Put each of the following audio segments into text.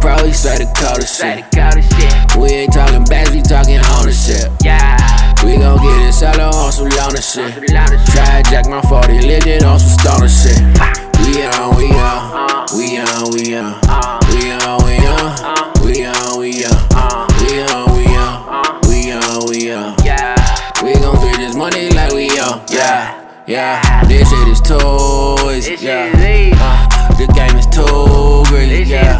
Probably say the coldest shit. We ain't talking bags, we talking ownership. Yeah. We gon' get it solo on some loner shit. Try to jack my 40, lift it on some stoner shit. We on, we on, we on, we on, we on, we on, we on, we on, we on, we on, we on, we on. Yeah. We gon' get this money like we on. Yeah, yeah. This shit is toys. Yeah. The game is too greasy. Yeah.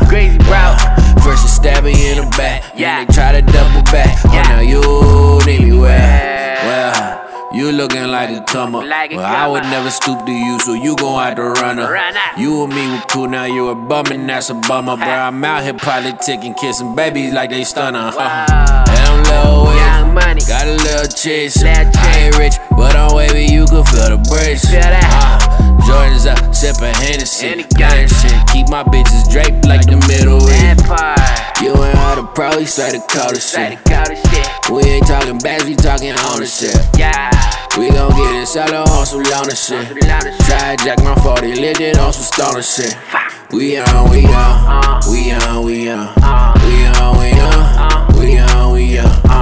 First you stab me in the back, yeah. Then they try to double back. Yeah. Oh, now you need me well. You looking like a come up, like a well, I would never stoop to you, so you gon' have to run up. You and me were cool, now you a bum and that's a bummer. Bro, I'm out here politicking, kissing babies like they stunner. And I'm low wage, got a little chase. I ain't rich, but I'm wavy, you can feel the brace. Jordan's up, sippin' Hennessy. Keep my bitches draped like the Middle East. You and I the pro, we say the coldest shit. We ain't talking bags, we talking ownership. We gon' get it solo on some loner shit. Try to jack my 40, lift it on some stoner shit. We on, we on, we on, we on, we on, we on, we on, we on, we on.